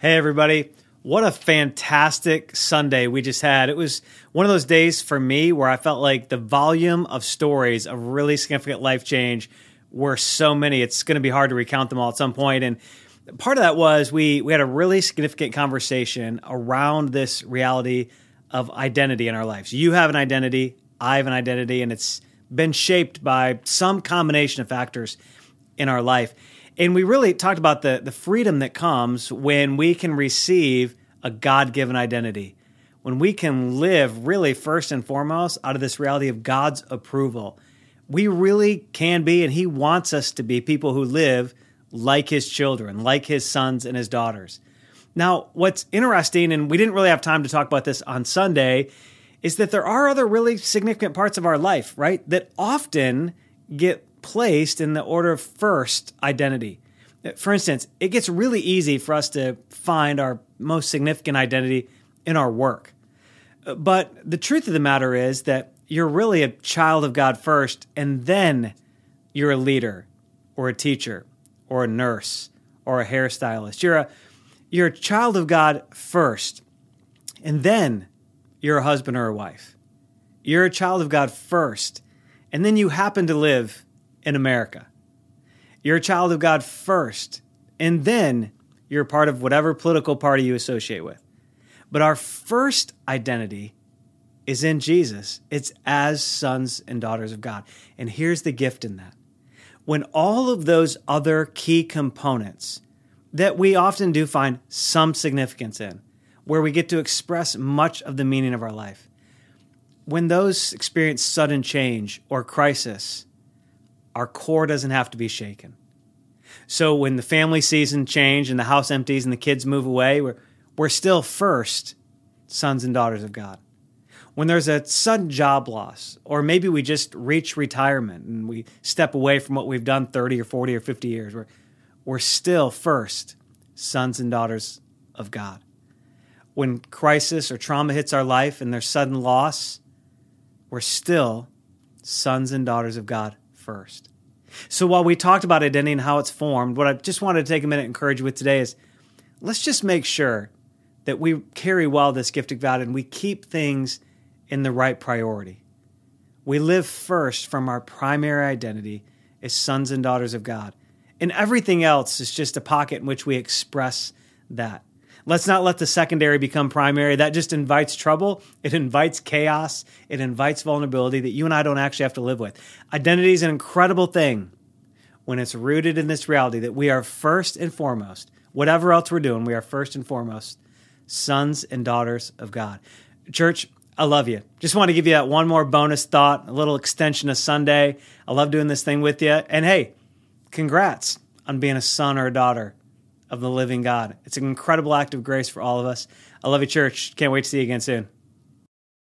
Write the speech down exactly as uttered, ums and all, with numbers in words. Hey, everybody. What a fantastic Sunday we just had. It was one of those days for me where I felt like the volume of stories of really significant life change were so many. It's going to be hard to recount them all at some point. And part of that was we we had a really significant conversation around this reality of identity in our lives. You have an identity, I have an identity, and it's been shaped by some combination of factors in our life. And we really talked about the, the freedom that comes when we can receive a God-given identity, when we can live really first and foremost out of this reality of God's approval. We really can be, and He wants us to be, people who live like His children, like His sons and His daughters. Now, what's interesting, and we didn't really have time to talk about this on Sunday, is that there are other really significant parts of our life, right, that often get placed in the order of first identity. For instance, it gets really easy for us to find our most significant identity in our work. But the truth of the matter is that you're really a child of God first, and then you're a leader or a teacher or a nurse or a hairstylist. You're a, you're a child of God first, and then you're a husband or a wife. You're a child of God first, and then you happen to live in America. You're a child of God first, and then you're part of whatever political party you associate with. But our first identity is in Jesus. It's as sons and daughters of God. And here's the gift in that. When all of those other key components that we often do find some significance in, where we get to express much of the meaning of our life, when those experience sudden change or crisis, our core doesn't have to be shaken. So when the family season change and the house empties and the kids move away, we're, we're still first sons and daughters of God. When there's a sudden job loss, or maybe we just reach retirement and we step away from what we've done thirty or forty or fifty years, we're, we're still first sons and daughters of God. When crisis or trauma hits our life and there's sudden loss, we're still sons and daughters of God first. So while we talked about identity and how it's formed, what I just wanted to take a minute and encourage you with today is let's just make sure that we carry well this gift of God and we keep things in the right priority. We live first from our primary identity as sons and daughters of God. And everything else is just a pocket in which we express that. Let's not let the secondary become primary. That just invites trouble. It invites chaos. It invites vulnerability that you and I don't actually have to live with. Identity is an incredible thing when it's rooted in this reality that we are first and foremost, whatever else we're doing, we are first and foremost sons and daughters of God. Church, I love you. Just want to give you that one more bonus thought, a little extension of Sunday. I love doing this thing with you. And hey, congrats on being a son or a daughter of the living God. It's an incredible act of grace for all of us. I love you, church. Can't wait to see you again soon.